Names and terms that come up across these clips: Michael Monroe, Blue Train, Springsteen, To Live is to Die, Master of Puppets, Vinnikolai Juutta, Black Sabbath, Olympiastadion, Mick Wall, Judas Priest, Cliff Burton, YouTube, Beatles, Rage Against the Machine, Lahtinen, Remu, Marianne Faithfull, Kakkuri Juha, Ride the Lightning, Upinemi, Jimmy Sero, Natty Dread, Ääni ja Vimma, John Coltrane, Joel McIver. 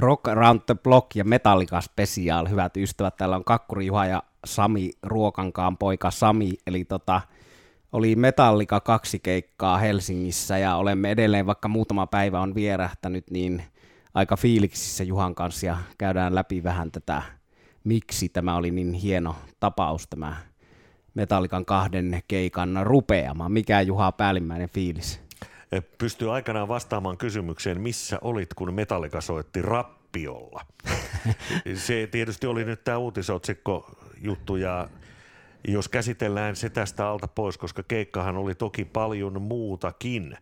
Rock Around the Block ja Metallica Special, hyvät ystävät. Täällä on Kakkuri Juha ja Sami, Ruokankaan poika Sami. Eli oli Metallica 2 keikkaa Helsingissä ja olemme edelleen, vaikka muutama päivä on vierähtänyt, niin aika fiiliksissä Juhan kanssa ja käydään läpi vähän tätä, miksi tämä oli niin hieno tapaus, tämä Metallican 2 keikan rupeama. Mikä Juha päällimmäinen fiilis? Pystyy aikanaan vastaamaan kysymykseen, missä olit, kun Metallica soitti Rappiolla. Se tietysti oli nyt tämä uutisotsikko juttu, ja jos käsitellään se tästä alta pois, koska keikkahan oli toki paljon muutakin,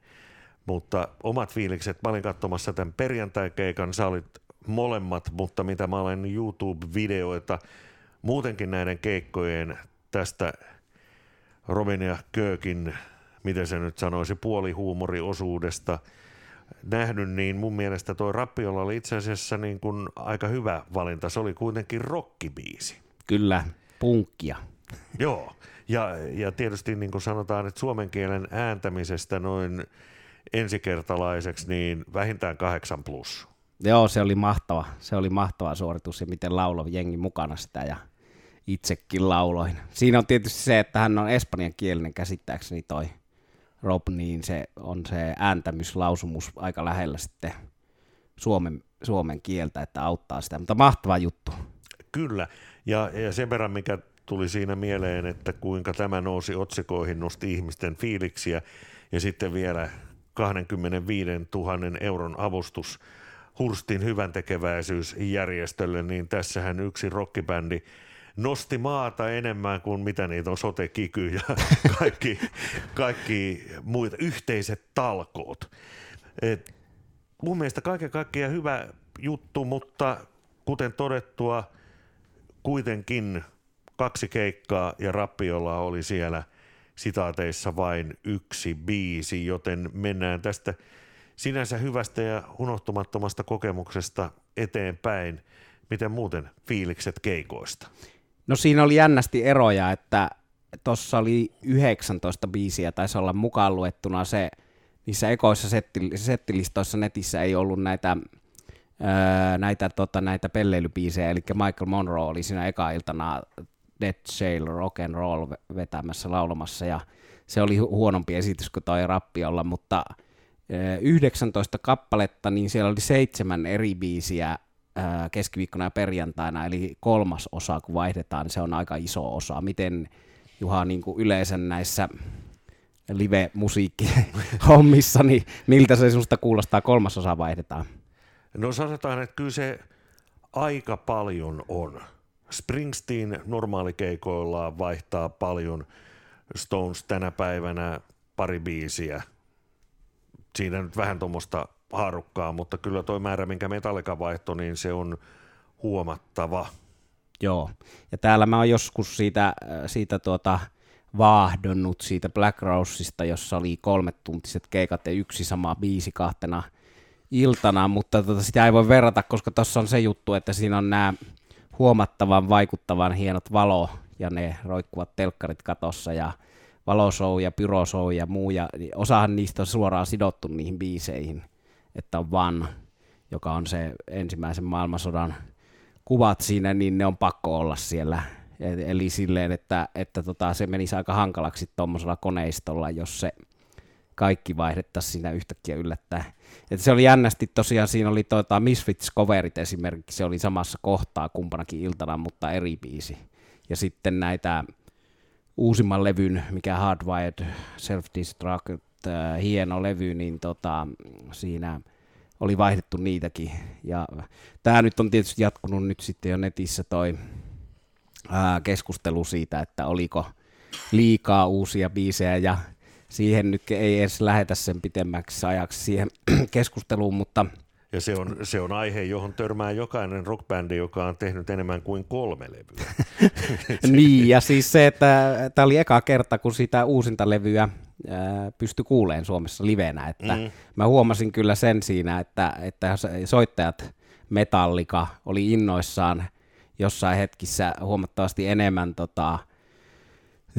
mutta omat fiilikset, mä olin katsomassa tämän perjantai-keikan, sä olit molemmat, mutta mitä mä olen YouTube-videoita muutenkin näiden keikkojen tästä Robin ja Köökin, miten se nyt sanoisi, puolihuumoriosuudesta nähnyt, niin mun mielestä toi Rappiolla oli itse asiassa niin kuin aika hyvä valinta. Se oli kuitenkin rockibiisi. Kyllä, punkkia. Joo, ja tietysti niin kuin sanotaan, että suomen kielen ääntämisestä noin ensikertalaiseksi, niin vähintään 8+. Joo, se oli mahtava suoritus ja miten lauloi jengi mukana sitä ja itsekin lauloin. Siinä on tietysti se, että hän on espanjankielinen käsittääkseni toi Rob, niin se on se ääntämyslausumus aika lähellä sitten suomen kieltä, että auttaa sitä, mutta mahtava juttu. Kyllä, ja sen verran mikä tuli siinä mieleen, että kuinka tämä nousi otsikoihin, nosti ihmisten fiiliksiä ja sitten vielä 25 000 euron avustus Hurstin hyväntekeväisyysjärjestölle, niin tässähän yksi rockibändi nosti maata enemmän kuin mitä niitä on sote-kiky ja kaikki muita yhteiset talkoot. Et mun mielestä kaiken kaikkiaan hyvä juttu, mutta kuten todettua, kuitenkin 2 keikkaa ja Rappiolla oli siellä sitaateissa vain 1 biisi, joten mennään tästä sinänsä hyvästä ja unohtumattomasta kokemuksesta eteenpäin. Miten muuten fiilikset keikoista? No siinä oli jännästi eroja, että tuossa oli 19 biisiä, taisi olla mukaan luettuna se, niissä ekoissa settilistoissa netissä ei ollut näitä pelleilybiisejä, eli Michael Monroe oli siinä eka iltana Dead Shale Rock'n'Roll vetämässä, laulamassa, ja se oli huonompi esitys kuin toi Rappiolla, mutta 19 kappaletta, niin siellä oli 7 eri biisiä keskiviikkona ja perjantaina, eli 3/3, kun vaihdetaan, niin se on aika iso osa. Miten, Juha, niin kuin yleensä näissä live-musiikkihommissa, niin miltä se sinusta kuulostaa, 3/3 vaihdetaan? No sanotaan, että kyllä se aika paljon on. Springsteen normaalikeikoillaan vaihtaa paljon, Stones tänä päivänä 2 biisiä. Siinä nyt vähän tuommoista haarukkaa, mutta kyllä toi määrä, minkä Metallica vaihto, niin se on huomattava. Joo, ja täällä mä oon joskus siitä vaahdonnut siitä Black Roseista, jossa oli 3-tuntiset keikat ja 1 sama biisi 2 iltana, mutta sitä ei voi verrata, koska tuossa on se juttu, että siinä on nämä huomattavan vaikuttavan hienot valo ja ne roikkuvat telkkarit katossa ja valoshow ja pyroshow ja muu, ja osahan niistä on suoraan sidottu niihin biiseihin, että on Van, joka on se ensimmäisen maailmansodan kuvat siinä, niin ne on pakko olla siellä. Eli silleen, että se menisi aika hankalaksi tuommoisella koneistolla, jos se kaikki vaihdettaisiin siinä yhtäkkiä yllättäen. Et se oli jännästi tosiaan, siinä oli Misfits-coverit esimerkiksi, se oli samassa kohtaa kumpanakin iltana, mutta eri biisi. Ja sitten näitä uusimman levyn, mikä Hardwired Self-Destruct, hieno levy, niin siinä oli vaihdettu niitäkin. Ja tämä nyt on tietysti jatkunut nyt sitten jo netissä toi keskustelu siitä, että oliko liikaa uusia biisejä, ja siihen nyt ei edes lähetä sen pitemmäksi ajaksi siihen keskusteluun, mutta ja se on aihe, johon törmää jokainen rockbändi, joka on tehnyt enemmän kuin 3 levyä. Niin, ja siis se, että tämä oli eka kerta, kun sitä uusinta levyä pystyi kuuleen Suomessa livenä. Että mä huomasin kyllä sen siinä, että soittajat Metallica oli innoissaan jossain hetkissä huomattavasti enemmän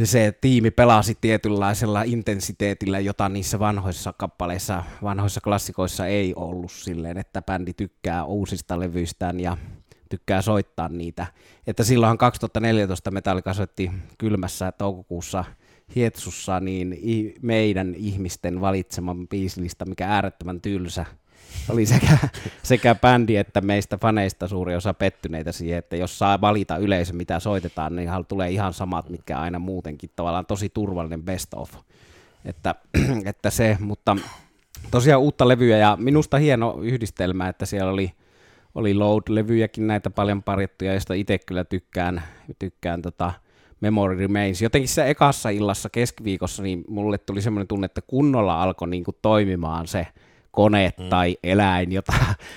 se tiimi pelasi tietynlaisella intensiteetillä, jota niissä vanhoissa kappaleissa, vanhoissa klassikoissa ei ollut silleen, että bändi tykkää uusista levyistään ja tykkää soittaa niitä. Että silloinhan 2014 Metallica soitti kylmässä toukokuussa Hietsussa niin meidän ihmisten valitseman biisilista, mikä äärettömän tylsä. Oli sekä bändi että meistä faneista suuri osa pettyneitä siihen, että jos saa valita yleisö, mitä soitetaan, niin tulee ihan samat, mitkä aina muutenkin. Tavallaan tosi turvallinen best of. Että se, mutta tosiaan uutta levyä ja minusta hieno yhdistelmä, että siellä oli Load-levyjäkin näitä paljon parjattuja, joista itse kyllä tykkään Memory Remains. Jotenkin se ekassa illassa keskiviikossa niin mulle tuli semmoinen tunne, että kunnolla alkoi niinku toimimaan se kone tai eläin, jota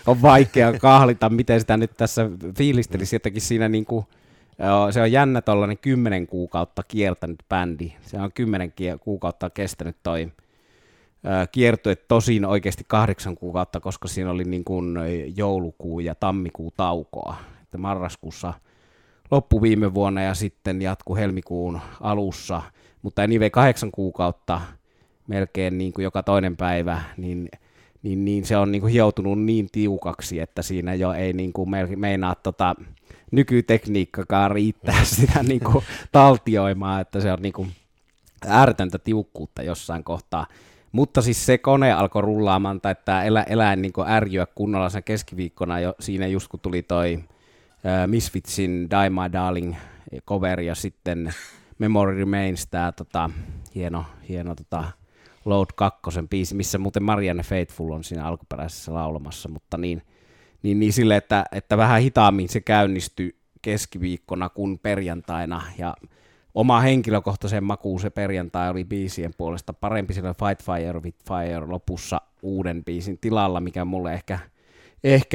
on vaikea kahlita, miten sitä nyt tässä fiilistelisi. Jotenkin siinä niinku, se on jännä tollainen 10 kuukautta kiertänyt bändi. Se on 10 kuukautta kestänyt toi kiertue, tosin oikeasti 8 kuukautta, koska siinä oli niin kuin joulukuu ja tammikuu taukoa. Että marraskuussa loppu viime vuonna ja sitten jatkuu helmikuun alussa, mutta anyway 8 kuukautta melkein niin kuin joka toinen päivä, niin se on niin kuin hioutunut niin tiukaksi, että siinä jo ei niin kuin meinaa nykytekniikkakaan riittää sitä niin kuin taltioimaan, että se on niin kuin ääretöntä tiukkuutta jossain kohtaa. Mutta siis se kone alkoi rullaamaan, tai tämä eläin niin kuin ärjyä kunnolla sen keskiviikkona jo siinä just kun tuli toi Misfitsin Die My Darling cover ja sitten Memory Remains, tämä hieno Load 2 biisi, missä muuten Marianne Faithfull on siinä alkuperäisessä laulamassa, mutta niin sille, että vähän hitaammin se käynnistyi keskiviikkona kuin perjantaina ja oma henkilökohtaisen makuun se perjantai oli biisien puolesta parempi sillä Fight Fire with Fire lopussa uuden biisin tilalla, mikä mulle ehkä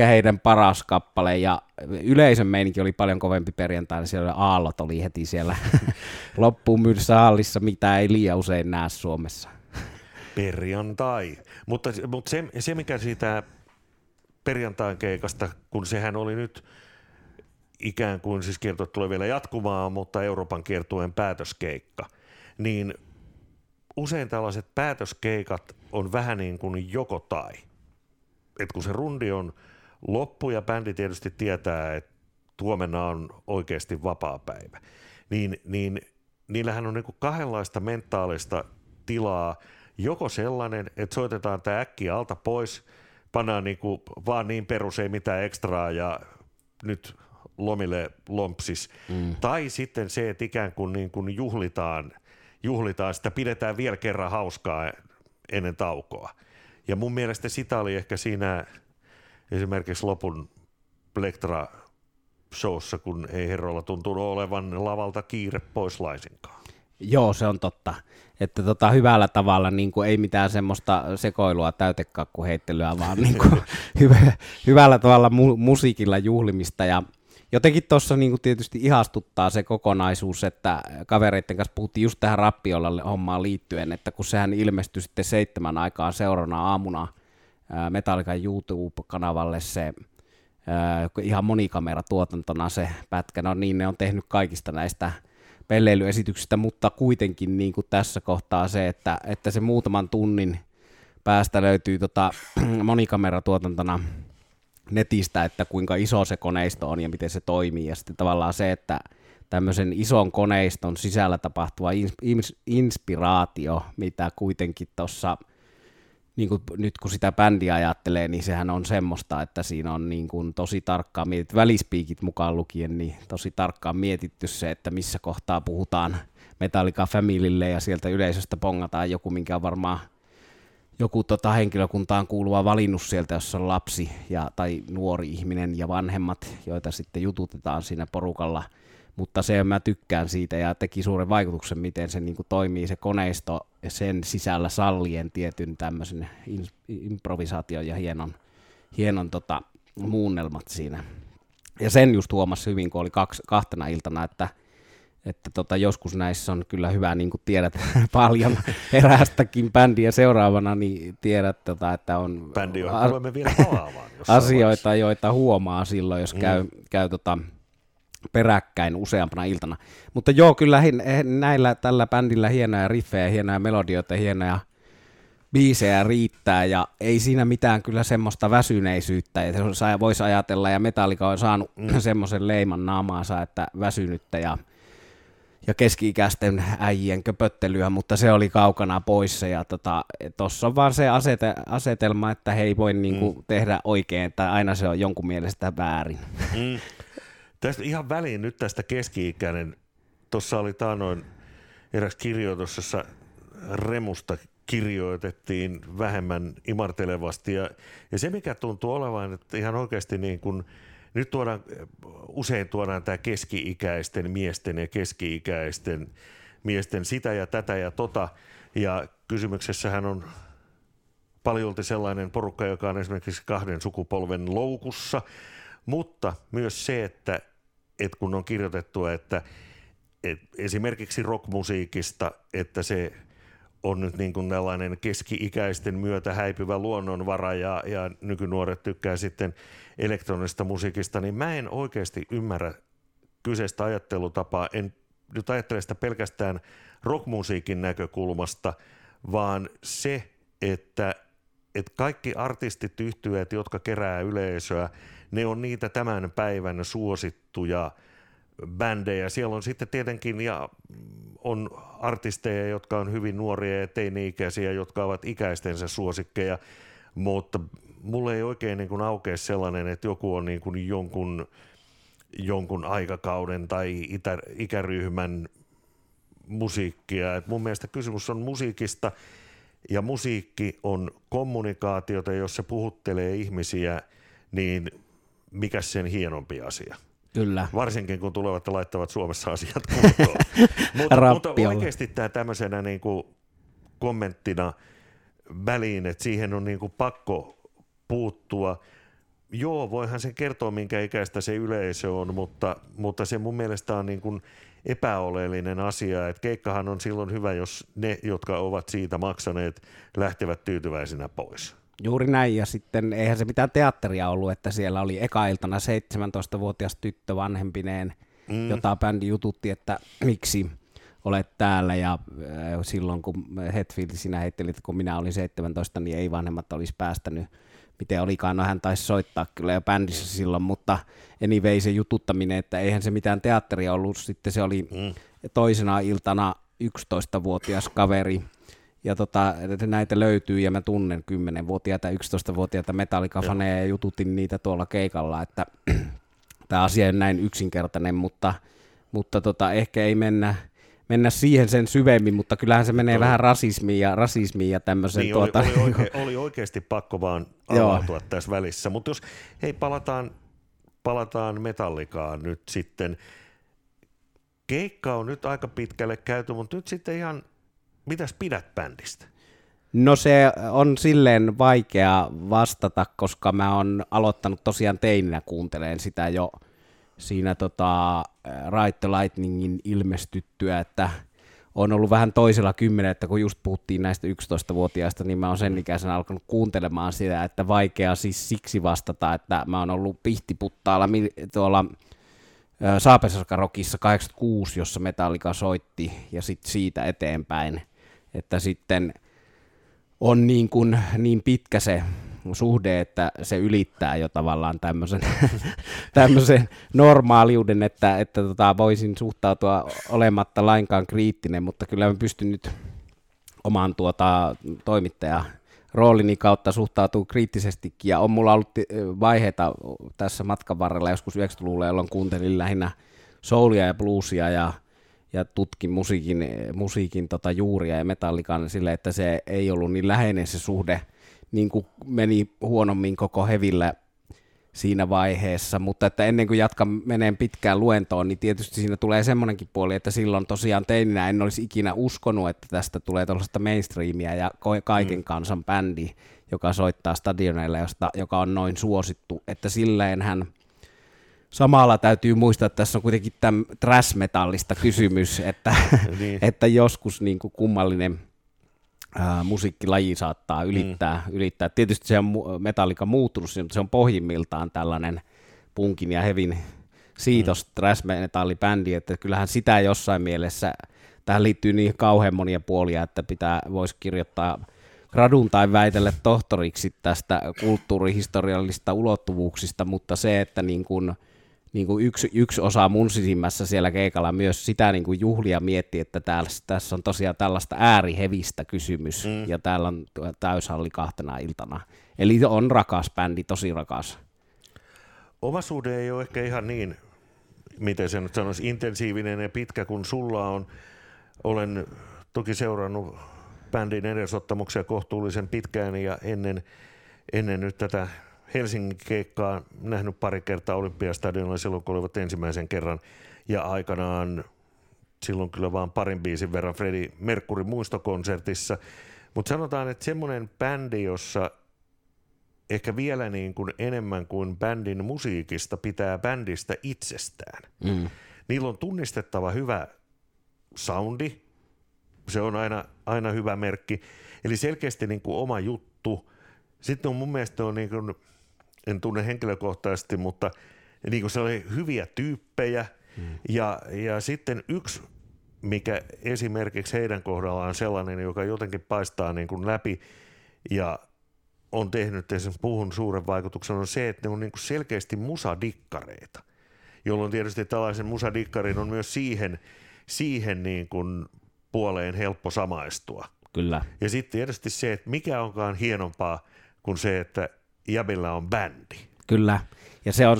heidän paras kappale, ja yleisön meininki oli paljon kovempi perjantaina, siellä aallot oli heti siellä loppuun myydessä hallissa, mitä ei liian usein näe Suomessa. Perjantai, mutta se mikä siitä perjantain keikasta, kun sehän oli nyt ikään kuin siis kiertue tulee vielä jatkumaan, mutta Euroopan kiertueen päätöskeikka, niin usein tällaiset päätöskeikat on vähän niin kuin joko tai. Et kun se rundi on loppu ja bändi tietysti tietää, että huomenna on oikeasti vapaa päivä, niin niillähän on niin kuin kahdenlaista mentaalista tilaa. Joko sellainen, että soitetaan tämä äkkiä alta pois, pannaan niin kuin vaan niin perus, ei mitään ekstraa ja nyt lomille lompsis. Tai sitten se, että ikään kuin, juhlitaan, sitä pidetään vielä kerran hauskaa ennen taukoa. Ja mun mielestä sitä oli ehkä siinä esimerkiksi lopun Plektra-showssa, kun ei herroilla tuntunut olevan lavalta kiire pois laisinkaan. Joo, se on totta. Että hyvällä tavalla niin kuin ei mitään semmoista sekoilua, täytekakkuheittelyä, vaan niin kuin hyvällä tavalla musiikilla juhlimista. Ja jotenkin tuossa niin kuin tietysti ihastuttaa se kokonaisuus, että kavereiden kanssa puhuttiin just tähän Rappiolla hommaan liittyen, että kun sehän ilmestyi sitten 7 aikaan seurana aamuna Metallican YouTube-kanavalle se ihan monikameratuotantona se pätkä, no niin ne on tehnyt kaikista näistä pelleilyesityksistä, mutta kuitenkin niin kuin tässä kohtaa se, että se muutaman tunnin päästä löytyy monikameratuotantona netistä, että kuinka iso se koneisto on ja miten se toimii, ja sitten tavallaan se, että tämmöisen ison koneiston sisällä tapahtuva inspiraatio, mitä kuitenkin tuossa, niin kuin nyt kun sitä bändiä ajattelee, niin sehän on semmoista, että siinä on niin kuin tosi tarkkaan mietitty, välispiikit mukaan lukien, niin tosi tarkkaan mietitty se, että missä kohtaa puhutaan Metallica Familylle ja sieltä yleisöstä pongataan joku, minkä on varmaan joku henkilökuntaan kuuluva valinnut sieltä, jos on lapsi tai nuori ihminen ja vanhemmat, joita sitten jututetaan siinä porukalla, mutta se mä tykkään siitä ja teki suuren vaikutuksen, miten se niin kuin toimii se koneisto sen sisällä sallien tietyn tämmöisen improvisaation ja hienon muunnelmat siinä. Ja sen just huomasi hyvin, kun oli kahtena iltana, että joskus näissä on kyllä hyvä, niin kuin tiedät paljon eräästäkin bändiä seuraavana, niin tiedät, että on asioita, joita huomaa silloin, jos käy peräkkäin useampana iltana. Mutta joo, kyllä näillä tällä bändillä hienoja riffejä, hienoja melodioita, hienoja biisejä riittää ja ei siinä mitään kyllä semmoista väsyneisyyttä. Ja se voisi ajatella, ja Metallica on saanut semmoisen leiman naamaansa, että väsynyttä ja keski-ikäisten äijien köpöttelyä, mutta se oli kaukana pois. Ja tuossa on vaan se asetelma, että he ei voi niinku tehdä oikein, tai aina se on jonkun mielestä väärin. Mm. Tästä ihan väliin nyt tästä keski-ikäinen. Tuossa oli taanoin eräs kirjoitus, jossa Remusta kirjoitettiin vähemmän imartelevasti. Ja se, mikä tuntuu olevan, että ihan oikeasti niin kuin nyt usein tuodaan tämä keski-ikäisten miesten ja keski-ikäisten miesten sitä ja tätä ja tota. Ja kysymyksessähän on paljolti sellainen porukka, joka on esimerkiksi 2 sukupolven loukussa, mutta myös se, että kun on kirjoitettu, että esimerkiksi rockmusiikista, että se on nyt niin kuin tällainen keski-ikäisten myötä häipyvä luonnonvara ja nykynuoret tykkää sitten elektronisesta musiikista, niin mä en oikeasti ymmärrä kyseistä ajattelutapaa. En nyt ajattele sitä pelkästään rockmusiikin näkökulmasta, vaan se, että kaikki artistit, yhtyeet, jotka kerää yleisöä, ne on niitä tämän päivän suosittuja bändejä. Siellä on sitten tietenkin ja on artisteja, jotka on hyvin nuoria ja teini-ikäisiä, jotka ovat ikäistensä suosikkeja, mutta mulle ei oikein niin kuin aukea sellainen, että joku on niin kuin jonkun aikakauden tai ikäryhmän musiikkia. Et mun mielestä kysymys on musiikista ja musiikki on kommunikaatiota, jos se puhuttelee ihmisiä, niin mikä sen hienompi asia? Kyllä. Varsinkin kun tulevat ja laittavat Suomessa asiat kuntoon. mutta oikeasti tämä tämmöisenä niin kuin kommenttina väliin, että siihen on niin kuin pakko puuttua. Joo, voihan sen kertoa, minkä ikäistä se yleisö on, mutta se mun mielestä on niin kuin epäoleellinen asia. Et keikkahan on silloin hyvä, jos ne, jotka ovat siitä maksaneet, lähtevät tyytyväisinä pois. Juuri näin, ja sitten eihän se mitään teatteria ollut, että siellä oli eka-iltana 17-vuotias tyttö vanhempineen, jota bändi jututti, että miksi olet täällä, ja silloin kun Hetfield sinä heittelit, kun minä olin 17, niin ei vanhemmat olisi päästänyt, miten olikaan, no hän taisi soittaa kyllä jo bändissä silloin, mutta anyway se jututtaminen, että eihän se mitään teatteria ollut, sitten se oli toisena iltana 11-vuotias kaveri, ja näitä löytyy, ja mä tunnen 10-vuotiaita, 11-vuotiaita Metallica-faneja, ja jututin niitä tuolla keikalla, että tämä asia ei ole näin yksinkertainen, mutta ehkä ei mennä siihen sen syvemmin, mutta kyllähän se menee vähän rasismiin ja tämmöisen. Niin, oli oikeasti pakko vaan avautua tässä välissä, mutta jos palataan Metallicaan nyt sitten. Keikka on nyt aika pitkälle käyty, mutta nyt sitten ihan mitäs pidät bändistä? No se on silleen vaikea vastata, koska mä oon aloittanut tosiaan teininä kuunteleen sitä jo siinä Ride the Lightningin ilmestyttyä, että on ollut vähän toisella kymmenen, että kun just puhuttiin näistä 11-vuotiaista, niin mä oon sen ikäisenä alkanut kuuntelemaan sitä, että vaikea siis siksi vastata, että mä oon ollut Pihtiputtaalla tuolla Saapensaskaro-rokissa 86, jossa Metallica soitti, ja sitten siitä eteenpäin, että sitten on niin pitkä se suhde, että se ylittää jo tavallaan tämmöisen normaaliuden, että voisin suhtautua olematta lainkaan kriittinen, mutta kyllä mä pystyn nyt oman toimittajan roolini kautta suhtautuu kriittisestikin, ja on mulla ollut vaiheita tässä matkan varrella joskus 90-luvulla, jolloin kuuntelin lähinnä soulia ja bluesia ja tutkin musiikin juuria ja Metallicaan sille, että se ei ollut niin läheinen se suhde, niin kuin meni huonommin koko hevillä siinä vaiheessa, mutta että ennen kuin jatkan meneen pitkään luentoon, niin tietysti siinä tulee semmoinenkin puoli, että silloin tosiaan teininä en olisi ikinä uskonut, että tästä tulee tuollaista mainstreamia ja kaiken kansan bändi, joka soittaa stadioneilla, joka on noin suosittu, että silleenhän samalla täytyy muistaa, että tässä on kuitenkin tämän thrash-metallista kysymys, että, että joskus niin kuin kummallinen musiikkilaji saattaa ylittää. Tietysti se on Metallica muuttunut, mutta se on pohjimmiltaan tällainen punkin ja hevin siitos thrash-metallibändi, että kyllähän sitä jossain mielessä, tähän liittyy niin kauhean monia puolia, että pitää, voisi kirjoittaa gradun tai väitellä tohtoriksi tästä kulttuurihistoriallisista ulottuvuuksista, mutta se, että niin kuin yksi osa mun sisimmässä siellä keikalla myös sitä niin kuin juhlia miettii, että tässä on tosiaan tällaista äärihevistä kysymys, ja täällä on täyshalli kahtena iltana. Eli on rakas bändi, tosi rakas. Oma suhde ei ole ehkä ihan niin, miten se nyt sanoisi, intensiivinen ja pitkä kuin sulla on. Olen toki seurannut bändin edesottamuksia kohtuullisen pitkään ja ennen nyt tätä Helsingin keikkaa nähnyt pari kertaa Olympiastadionilla silloin, kun olivat ensimmäisen kerran. Ja aikanaan silloin kyllä vaan parin biisin verran Freddie Mercury muistokonsertissa. Mutta sanotaan, että semmoinen bändi, jossa ehkä vielä niin kuin enemmän kuin bändin musiikista pitää bändistä itsestään. Niillä on tunnistettava hyvä soundi. Se on aina hyvä merkki. Eli selkeästi niin kuin oma juttu. Sitten on mun mielestä on niin kuin, en tunne henkilökohtaisesti, mutta niin kuin sellaisia hyviä tyyppejä. Ja sitten yksi, mikä esimerkiksi heidän kohdallaan on sellainen, joka jotenkin paistaa niin kuin läpi ja on tehnyt esimerkiksi puhun suuren vaikutuksen, on se, että ne on niin kuin selkeästi musadikkareita, jolloin tietysti tällaisen musadikkarin on myös siihen niin kuin puoleen helppo samaistua. Kyllä. Ja sitten tietysti se, että mikä onkaan hienompaa kuin se, että jäbillä on bändi. Kyllä, ja se on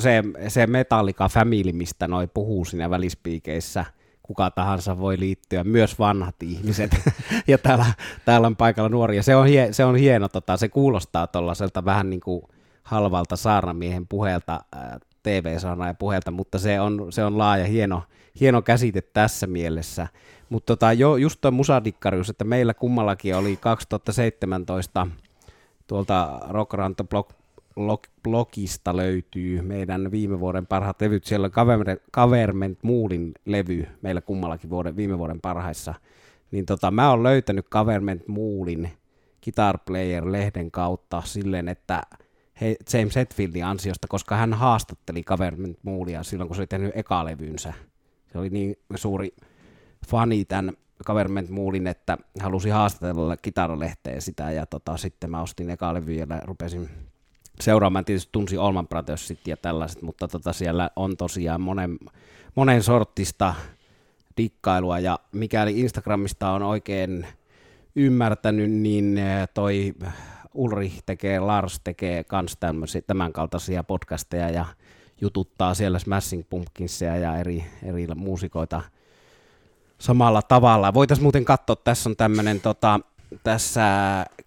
se Metallica Family, mistä noi puhuu siinä välispiikeissä. Kuka tahansa voi liittyä, myös vanhat ihmiset, ja täällä on paikalla nuoria. Se on hieno, se kuulostaa tuollaiselta vähän niin kuin halvalta saarnamiehen puheelta, TV-saarnaajan puheelta, mutta se on laaja, hieno käsite tässä mielessä. Mutta just tuo musadikkarius, että meillä kummallakin oli 2017 tuolta Rock Around the Blockista löytyy meidän viime vuoden parhaat levyt. Siellä on Gov't Mulin levy meillä kummallakin viime vuoden parhaissa. Niin mä oon löytänyt Gov't Mulin Guitar Player-lehden kautta silleen, että James Hetfieldin ansiosta, koska hän haastatteli Gov't Mulia silloin, kun se oli tehnyt eka levynsä. Se oli niin suuri fani tämän Gov't Mulin, että halusi haastatella kitaralehteen sitä, ja sitten mä ostin eka levyjä ja rupesin seuraamaan. Tietysti tunsin Allman Brothersit ja tällaiset, mutta siellä on tosiaan monen sortista dikkailua, ja mikäli Instagramista on oikein ymmärtänyt, niin toi Ulrich Lars tekee kans tämän kaltaisia podcasteja ja jututtaa siellä Smashing Pumpkinsia ja eri muusikoita samalla tavalla. Voitaisiin muuten katsoa, tässä on tämmöinen tässä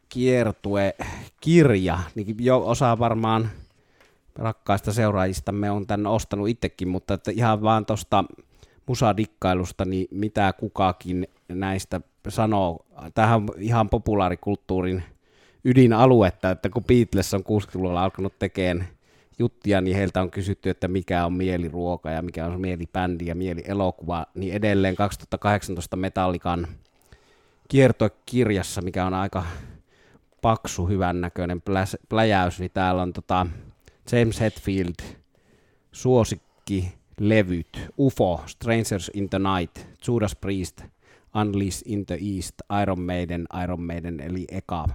kiertuekirja, niin jo osa varmaan rakkaista seuraajistamme on tämän ostanut itsekin, mutta että ihan vaan tuosta musadikkailusta, niin mitä kukakin näistä sanoo. Tämähän on ihan populaarikulttuurin ydinaluetta, että kun Beatles on 60-luvulla alkanut tekemään juttia, niin heiltä on kysytty, että mikä on mieliruoka ja mikä on mielibändi ja mielielokuva, niin edelleen 2018 Metallican kiertuekirjassa, mikä on aika paksu, hyvännäköinen pläjäys, niin täällä on James Hetfield, suosikkilevyt, UFO, Strangers in the Night, Judas Priest, Unleashed in the East, Iron Maiden, eli eka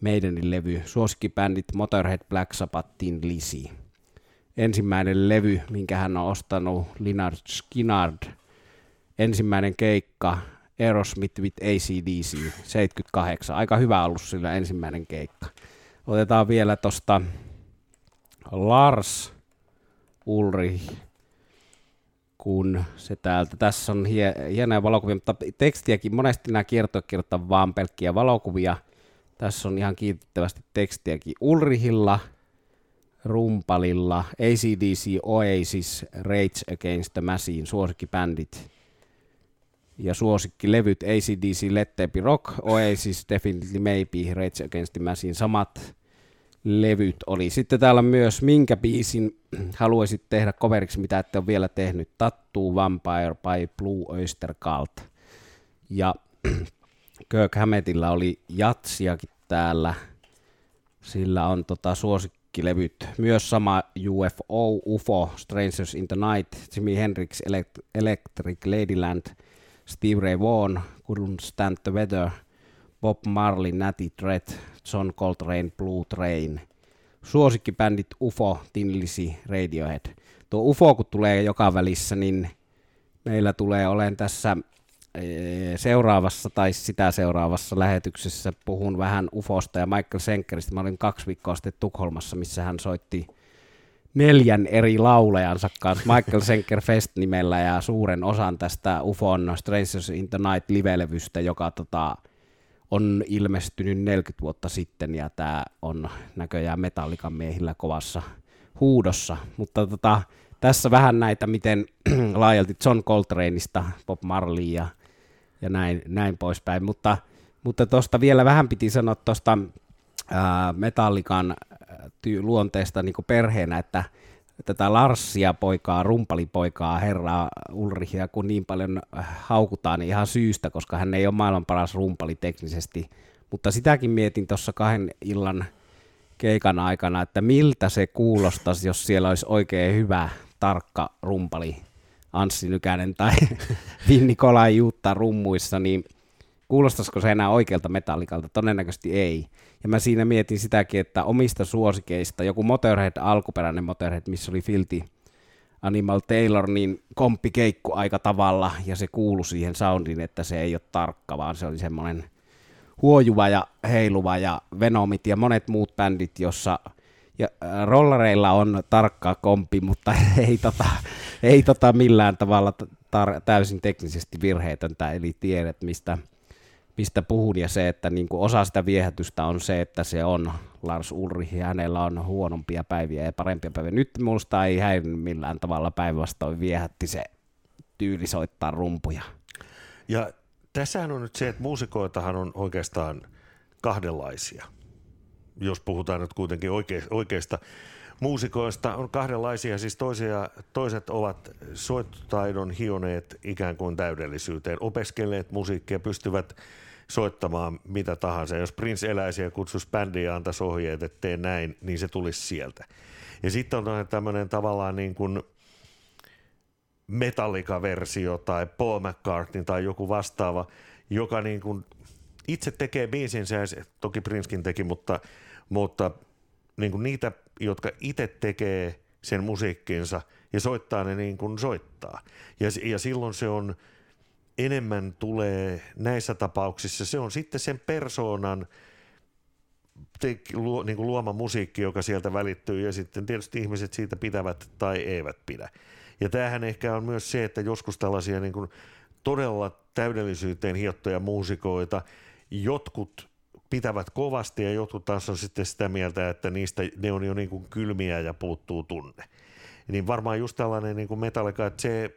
Maidenin levy, suosikkibändit Motorhead, Black Sabbath, Thin Lizzy. Ensimmäinen levy, minkä hän on ostanut, Lynyrd Skynyrd. Ensimmäinen keikka, Aerosmith with AC/DC, 78. Aika hyvä ollut sillä ensimmäinen keikka. Otetaan vielä tosta Lars Ulrich, kun se täältä. Tässä on hienoja valokuvia, mutta tekstiäkin monesti nämä kiertoja vaan pelkkiä valokuvia. Tässä on ihan kiitettävästi tekstiäkin. Ulrichilla, rumpalilla, AC/DC, Oasis, Rage Against the Machine, suosikkibändit. Ja suosikkilevyt AC/DC, Let There Be Rock, Oasis, Definitely Maybe, Rage Against the Machine, samat levyt oli. Sitten täällä myös, minkä biisin haluaisit tehdä coveriksi, mitä ette ole vielä tehnyt. Tattoo Vampire by Blue Oyster Cult. Ja Kirk Hammettillä oli jatsiakin täällä. Sillä on Kaikki levyt, myös sama UFO, UFO, Strangers in the Night, Jimi Hendrix, Electric Ladyland, Stevie Ray Vaughan, Couldn't Stand the Weather, Bob Marley, Natty Dread, John Coltrane, Blue Train. Suosikkibändit UFO, Thin Lizzy, Radiohead. Tuo UFO kun tulee joka välissä, niin meillä tulee, olen tässä seuraavassa tai sitä seuraavassa lähetyksessä puhun vähän UFOsta ja Michael Schenkeristä. Mä olin 2 viikkoa sitten Tukholmassa, missä hän soitti 4 eri laulajansa kanssa Michael Schenker Fest-nimellä ja suuren osan tästä UFOn Strangers in the Night -livelevystä, joka on ilmestynyt 40 vuotta sitten ja tää on näköjään Metallican miehillä kovassa huudossa, mutta tässä vähän näitä, miten laajalti John Coltraneista, Bob Marley ja näin poispäin, mutta tuosta vielä vähän piti sanoa tuosta Metallican luonteesta niin kuin perheenä, että tätä Larsia poikaa, rumpalipoikaa, herraa Ulrichia, kun niin paljon haukutaan, niin ihan syystä, koska hän ei ole maailman paras rumpali teknisesti, mutta sitäkin mietin tuossa 2 illan keikan aikana, että miltä se kuulostaisi, jos siellä olisi oikein hyvä, tarkka rumpali, Anssi Nykänen tai Vinnikolai Juutta rummuissa, niin kuulostaisiko se enää oikealta Metallicalta? Todennäköisesti ei. Ja mä siinä mietin sitäkin, että omista suosikeista, joku Motorhead, alkuperäinen Motorhead, missä oli Filthy Animal Taylor, niin komppi keikku aika tavalla, ja se kuului siihen soundiin, että se ei ole tarkka, vaan se oli semmoinen huojuva ja heiluva, ja Venomit ja monet muut bändit, jossa ja rollareilla on tarkka kompi, mutta ei millään tavalla täysin teknisesti virheetöntä, eli tiedät mistä puhun, ja se, että niin kuin osa sitä viehätystä on se, että se on Lars Ulrich ja hänellä on huonompia päiviä ja parempia päiviä. Nyt minusta ei häirinnyt millään tavalla, päinvastoin viehätti se tyyli soittaa rumpuja. Ja tässähän on nyt se, että muusikoitahan on oikeastaan kahdenlaisia. Jos puhutaan nyt kuitenkin oikeista muusikoista, on kahdenlaisia. Siis toiset ovat soittotaidon hioneet ikään kuin täydellisyyteen, opiskelleet musiikkia, pystyvät soittamaan mitä tahansa. Jos Prince eläisi ja kutsuisi bändiä ja antaisi ohjeet, että tee näin, niin se tulisi sieltä. Ja sitten on tämmöinen tavallaan niin kuin Metallica-versio tai Paul McCartney tai joku vastaava, joka niin kuin itse tekee biisinsä, toki Princekin teki, mutta niin kuin niitä, jotka itse tekee sen musiikkinsa ja soittaa ne niin kuin soittaa. Ja silloin se on enemmän tulee näissä tapauksissa, se on sitten sen persoonan niin kuin luoma musiikki, joka sieltä välittyy ja sitten tietysti ihmiset siitä pitävät tai eivät pidä. Ja tämähän ehkä on myös se, että joskus tällaisia niin kuin todella täydellisyyteen hiottuja muusikoita jotkut pitävät kovasti ja jotkut taas on sitten sitä mieltä, että niistä ne on jo niin kuin kylmiä ja puuttuu tunne. Niin varmaan just tällainen niin kuin Metallica, että se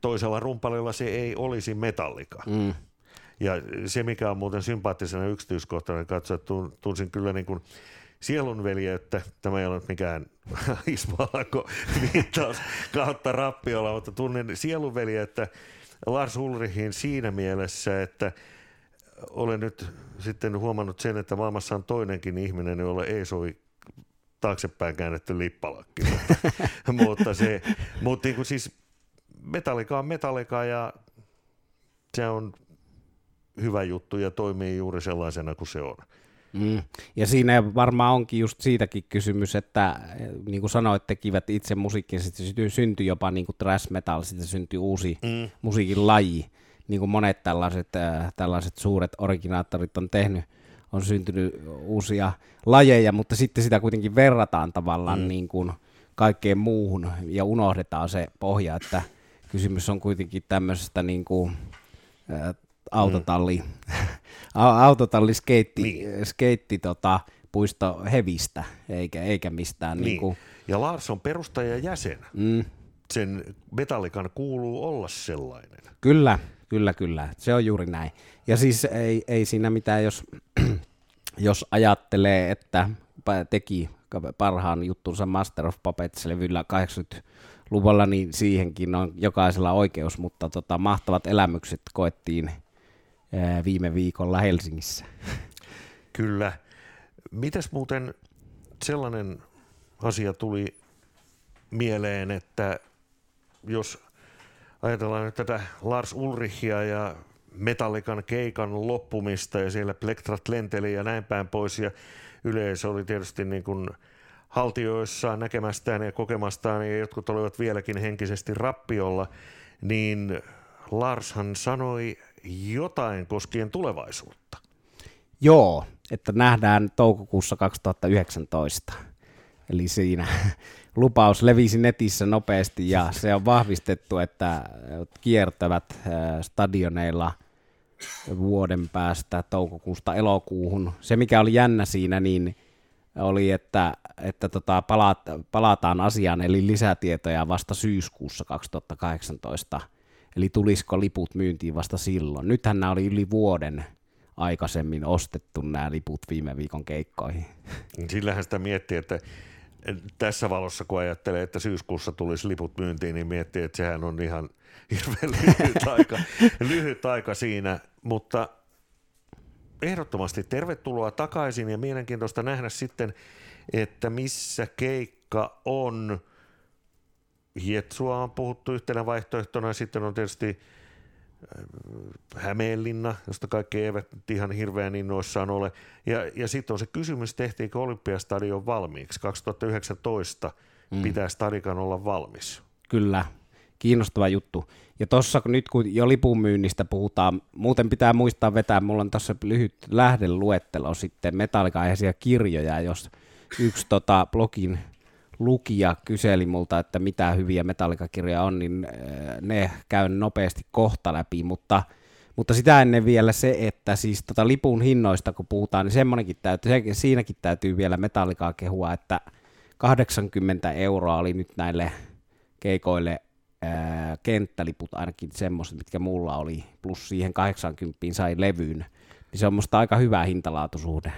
toisella rumpalilla se ei olisi Metallica. Mm. Ja se, mikä on muuten sympaattisena yksityiskohtana katsoa, tunsin kyllä niin kuin sielunveljeyttä, tämä ei ole mikään Ismo-alko viittaus kautta Rappiolla, mutta tunnen sielunveljeyttä Lars Ulrichin siinä mielessä, että olen nyt sitten huomannut sen, että maailmassa on toinenkin ihminen, jolla ei sovi taaksepäin käännetty lippalakki. mutta niin kuin siis Metallica on Metallica ja se on hyvä juttu ja toimii juuri sellaisena kuin se on. Mm. Ja siinä varmaan onkin just siitäkin kysymys, että niin kuin sanoit, tekivät itse musiikkia, sitten syntyi jopa niin kuin thrash metal, sitten syntyi uusi musiikin laji, niin kuin monet tällaiset suuret originaattorit on tehnyt, on syntynyt uusia lajeja, mutta sitten sitä kuitenkin verrataan tavallaan niin kuin kaikkeen muuhun ja unohdetaan se pohja, että kysymys on kuitenkin tämmöisestä niin kuin skeitti puisto hevistä eikä mistään niin. Niinku. Ja Lars on perustajajäsen. Sen Metallican kuuluu olla sellainen. Kyllä. Se on juuri näin. Ja siis ei siinä mitään, jos ajattelee, että teki parhaan juttunsa Master of Puppets -levyllä 80-luvulla, niin siihenkin on jokaisella oikeus, mutta mahtavat elämykset koettiin viime viikolla Helsingissä. Kyllä. Mitäs muuten sellainen asia tuli mieleen, että jos ajatellaan nyt tätä Lars Ulrichia ja Metallican keikan loppumista ja siellä plektrat lenteli ja näin päin pois ja yleisö oli tietysti niin kuin haltioissaan näkemästään ja kokemastaan ja jotkut olivat vieläkin henkisesti rappiolla, niin Larshan sanoi jotain koskien tulevaisuutta. Joo, että nähdään toukokuussa 2019. Eli siinä lupaus levisi netissä nopeasti ja se on vahvistettu, että kiertävät stadioneilla vuoden päästä toukokuusta elokuuhun. Se mikä oli jännä siinä niin oli, että palataan asiaan eli lisätietoja vasta syyskuussa 2018. Eli tulisiko liput myyntiin vasta silloin. Nythän nämä oli yli vuoden aikaisemmin ostettu nämä liput viime viikon keikkoihin. Sillähän sitä miettii, että tässä valossa kun ajattelee, että syyskuussa tulisi liput myyntiin, niin miettii, että sehän on ihan hirveän lyhyt aika siinä, mutta ehdottomasti tervetuloa takaisin ja mielenkiintoista nähdä sitten, että missä keikka on. Jetsua on puhuttu yhtenä vaihtoehtona, sitten on tietysti Hämeenlinna, josta kaikki eivät ihan hirveän innoissaan ole. Ja sitten on se kysymys, tehtiinkö Olympiastadion valmiiksi? 2019 pitää Stadikan olla valmis. Kyllä, kiinnostava juttu. Ja tuossa nyt kun jo lipunmyynnistä puhutaan, muuten pitää muistaa vetää, mulla on tuossa lyhyt lähdeluettelo sitten Metallica-aiheisia kirjoja, jos yksi blogin lukija kyseli multa, että mitä hyviä Metallica-kirjoja on, niin ne käyn nopeasti kohta läpi, mutta sitä ennen vielä se, että siis lipun hinnoista kun puhutaan, niin siinäkin täytyy vielä Metallicaa kehua, että 80 euroa oli nyt näille keikoille kenttäliput, ainakin semmoiset, mitkä mulla oli, plus siihen 80 sai levyyn, niin se on musta aika hyvä hintalaatusuhde.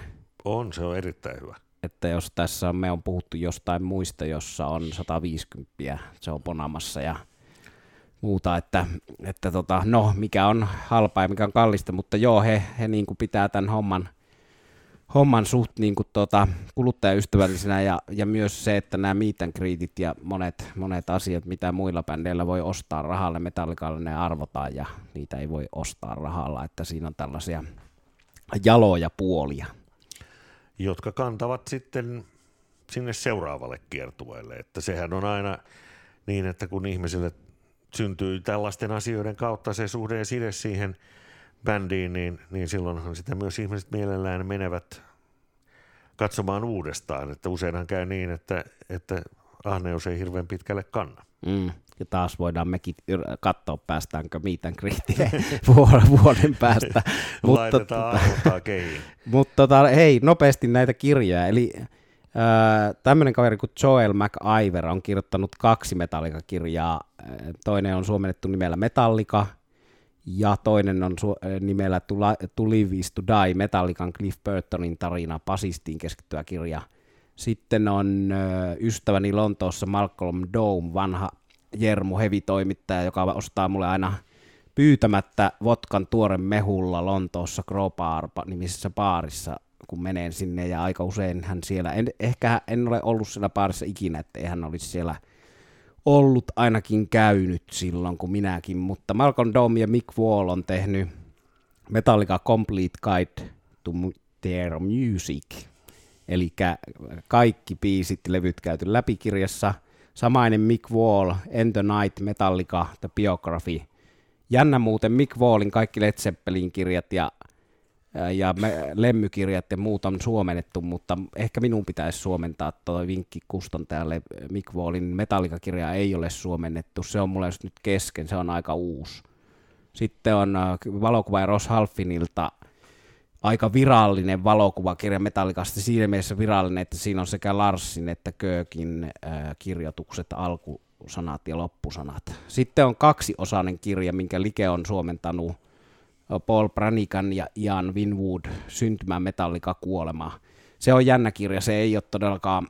On, se on erittäin hyvä. Että jos tässä me on puhuttu jostain muista, jossa on 150, se on ponaamassa ja muuta, että no mikä on halpaa ja mikä on kallista, mutta joo, he niin kuin pitää tämän homman suht niin kuin kuluttajaystävällisenä ja myös se, että nämä meet and greetit ja monet asiat, mitä muilla bändeillä voi ostaa rahalla, Metallicalle ne arvotaan ja niitä ei voi ostaa rahalla, että siinä on tällaisia jaloja puolia, jotka kantavat sitten sinne seuraavalle kiertueelle, että sehän on aina niin, että kun ihmisille syntyy tällaisten asioiden kautta se suhde ja side siihen bändiin, niin silloinhan sitä myös ihmiset mielellään menevät katsomaan uudestaan, että useinhan käy niin, että ahneus ei hirveän pitkälle kanna. Ja taas voidaan mekin katsoa, päästäänkö meet and greetiin vuoden päästä. Laitetaan arvotaan keihin. Mutta hei, nopeasti näitä kirjoja. Eli tämmöinen kaveri kuin Joel McIver on kirjoittanut 2 Metallica-kirjaa. Toinen on suomennettu nimellä Metallica ja toinen on nimellä To Live is to Die, Metallican Cliff Burtonin tarina, basistiin keskittyvä kirja. Sitten on ystäväni Lontoossa Malcolm Dome, vanha Jermu Hevi-toimittaja, joka ostaa mulle aina pyytämättä vodkan tuoren mehulla Lontoossa Crow Bar-nimisessä baarissa, kun menen sinne, ja aika usein hän siellä, ehkä en ole ollut siellä baarissa ikinä, ettei hän olisi siellä ollut ainakin käynyt silloin kuin minäkin, mutta Malcolm Dome ja Mick Wall on tehnyt Metallica Complete Guide to Their Music, eli kaikki biisit, levyt käyty läpikirjassa. Samainen Mick Wall, End the Night, Metallica, The Biography. Jännä muuten Mick Wallin kaikki Led Zeppelin kirjat ja lemmykirjat ja muut on suomennettu, mutta ehkä minun pitäisi suomentaa tuo vinkki kustantajalle. Mick Wallin Metallica-kirja ei ole suomennettu, se on mulle nyt kesken, se on aika uusi. Sitten on valokuva Ross Halfinilta. Aika virallinen valokuvakirja Metallicasta, siinä mielessä virallinen, että siinä on sekä Larsin että Köökin kirjoitukset, alkusanat ja loppusanat. Sitten on 2-osainen kirja, minkä Like on suomentanut, Paul Branigan ja Ian Winwood, Syntymä, Metallica, Kuolema. Se on jännä kirja, se ei ole todellakaan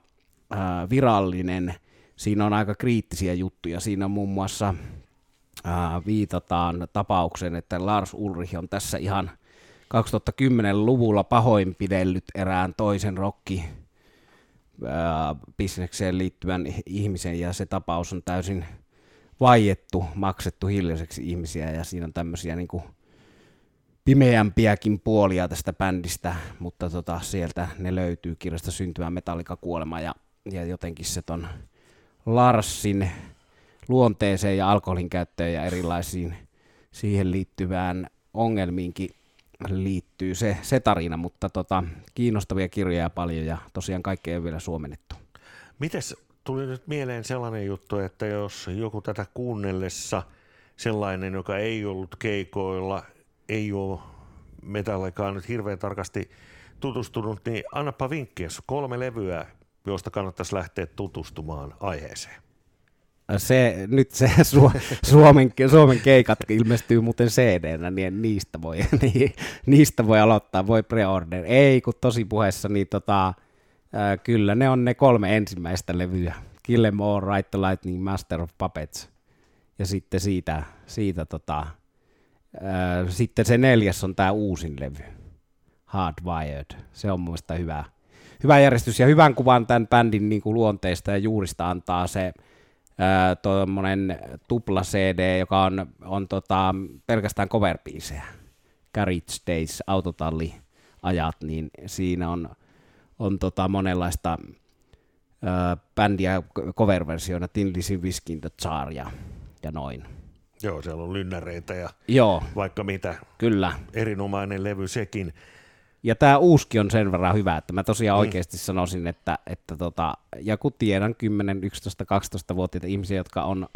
virallinen, siinä on aika kriittisiä juttuja, siinä on muun muassa viitataan tapaukseen, että Lars Ulrich on tässä ihan 2010-luvulla pahoinpidellyt erään toisen bisnekseen liittyvän ihmisen, ja se tapaus on täysin vaiettu, maksettu hiljaiseksi ihmisiä, ja siinä on tämmöisiä niin kuin pimeämpiäkin puolia tästä bändistä, mutta sieltä ne löytyy kirjasta Syntymä, Metallica, Kuolema, ja jotenkin se ton Larsin luonteeseen ja alkoholin käyttöön ja erilaisiin siihen liittyvään ongelmiinkin liittyy se tarina, mutta kiinnostavia kirjoja paljon, ja tosiaan kaikki ei ole vielä suomennettu. Mites tuli nyt mieleen sellainen juttu, että jos joku tätä kuunnellessa sellainen, joka ei ollut keikoilla, ei ole Metallicaan nyt hirveän tarkasti tutustunut, niin annapa vinkkiä, 3 levyä, joista kannattaisi lähteä tutustumaan aiheeseen. Nyt se Suomen keikat ilmestyy muuten CD-nä, niin niistä voi aloittaa, voi preorder. Ei, kun tosi puheessa, niin kyllä ne on ne 3 ensimmäistä levyä. Kill 'Em All, Ride the Lightning, Master of Puppets. Ja sitten sitten se 4. on tämä uusin levy, Hardwired. Se on mun mielestä hyvä järjestys, ja hyvän kuvan tämän bändin niin kuin luonteista ja juurista antaa se tuommoinen tupla CD, joka on pelkästään cover-biisejä. Carriage Days, autotalliajat, niin siinä on monenlaista bändiä cover-versioina, Thin Lizzy, Whiskey in the Jar ja noin. Joo, siellä on lynnäreitä ja joo, vaikka mitä. Kyllä. Erinomainen levy sekin. Ja tämä uusikin on sen verran hyvä, että mä tosiaan oikeasti sanoisin, että ja kun tiedän 10, 11, 12-vuotiaita ihmisiä, jotka on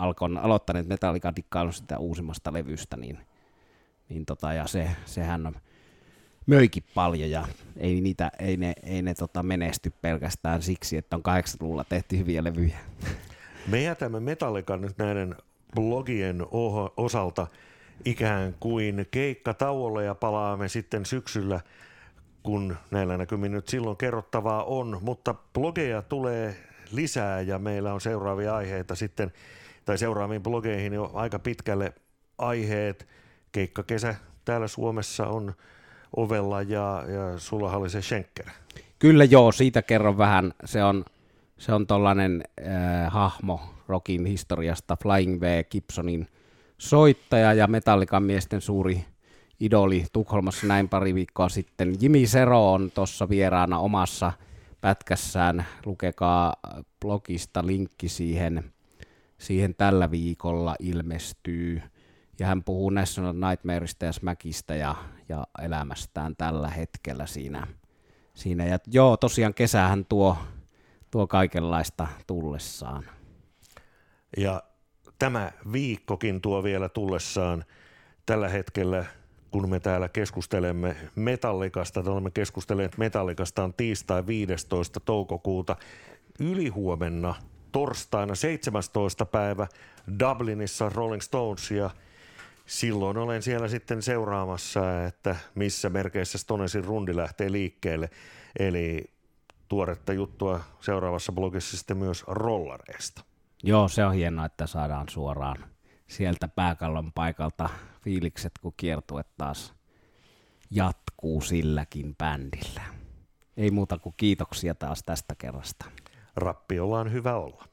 aloittaneet Metallica, dikkaillut sitä uusimmasta levystä, niin ja sehän on möikin paljon, ja ei ne menesty pelkästään siksi, että on 80-luvulla tehty hyviä levyjä. Me jätämme Metallican nyt näiden blogien osalta ikään kuin keikkatauolle, ja palaamme sitten syksyllä, kun näillä näkymin nyt silloin kerrottavaa on, mutta blogeja tulee lisää, ja meillä on seuraavia aiheita sitten, tai seuraaviin blogeihin jo aika pitkälle aiheet. Keikkakesä täällä Suomessa on ovella, ja sulla oli se Schenker. Kyllä joo, siitä kerron vähän. Se on tollainen hahmo rockin historiasta, Flying V. Gibsonin soittaja ja Metallican miesten suuri idoli. Tukholmassa näin pari viikkoa sitten. Jimmy Sero on tuossa vieraana omassa pätkässään. Lukekaa blogista linkki siihen tällä viikolla ilmestyy. Ja hän puhuu National Nightmareista ja Smackista ja elämästään tällä hetkellä siinä. Ja joo, tosiaan kesähän tuo kaikenlaista tullessaan. Ja tämä viikkokin tuo vielä tullessaan tällä hetkellä, kun me täällä keskustelemme Metallicasta, olemme keskustelleet Metallicastaan tiistai 15. toukokuuta, ylihuomenna torstaina 17. päivä Dublinissa Rolling Stones, ja silloin olen siellä sitten seuraamassa, että missä merkeissä Stonesin rundi lähtee liikkeelle, eli tuoretta juttua seuraavassa blogissa sitten myös rollareista. Joo, se on hienoa, että saadaan suoraan sieltä pääkallon paikalta fiilikset, kun kiertue taas jatkuu silläkin bändillä. Ei muuta kuin kiitoksia taas tästä kerrasta. Rappiolla on hyvä olla.